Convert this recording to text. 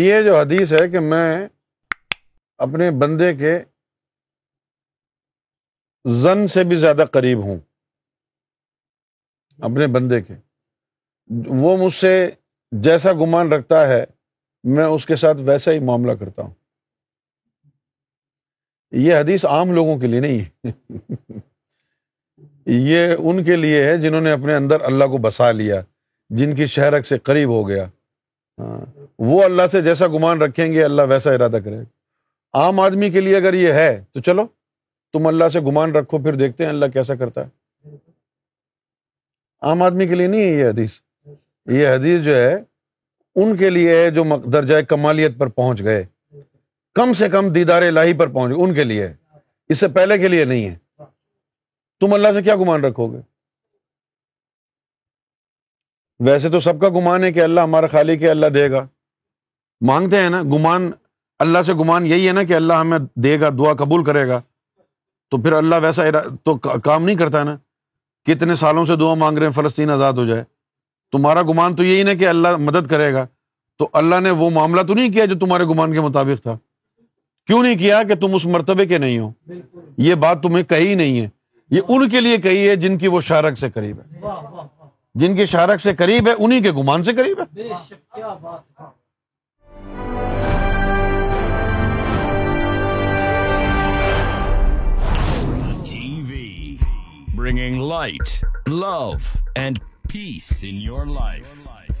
یہ جو حدیث ہے کہ میں اپنے بندے کے زن سے بھی زیادہ قریب ہوں، اپنے بندے کے، وہ مجھ سے جیسا گمان رکھتا ہے میں اس کے ساتھ ویسا ہی معاملہ کرتا ہوں۔ یہ حدیث عام لوگوں کے لیے نہیں ہے یہ ان کے لیے ہے جنہوں نے اپنے اندر اللہ کو بسا لیا، جن کی شہرک سے قریب ہو گیا۔ وہ اللہ سے جیسا گمان رکھیں گے اللہ ویسا ارادہ کرے گا۔ عام آدمی کے لیے اگر یہ ہے تو چلو تم اللہ سے گمان رکھو، پھر دیکھتے ہیں اللہ کیسا کرتا ہے۔ عام آدمی کے لیے نہیں ہے یہ حدیث، یہ حدیث جو ہے ان کے لیے ہے جو درجہ کمالیت پر پہنچ گئے، کم سے کم دیدار الہی پر پہنچ گئے، ان کے لیے، اس سے پہلے کے لیے نہیں ہے۔ تم اللہ سے کیا گمان رکھو گے؟ ویسے تو سب کا گمان ہے کہ اللہ ہمارا خالق ہے، اللہ دے گا، مانگتے ہیں نا، گمان اللہ سے، گمان یہی ہے نا کہ اللہ ہمیں دے گا، دعا قبول کرے گا، تو پھر اللہ ویسا تو کام نہیں کرتا نا۔ کتنے سالوں سے دعا مانگ رہے ہیں فلسطین آزاد ہو جائے، تمہارا گمان تو یہی نا کہ اللہ مدد کرے گا، تو اللہ نے وہ معاملہ تو نہیں کیا جو تمہارے گمان کے مطابق تھا۔ کیوں نہیں کیا کہ تم اس مرتبے کے نہیں ہو، یہ بات تمہیں کہی نہیں ہے، یہ ان کے لیے کہی ہے جن کی وہ شارک سے قریب ہے، جن کی شارک سے قریب ہے، انہی کے گمان سے قریب ہے۔ بے شک، کیا بات ہے۔ Bringing light, love and peace in your life.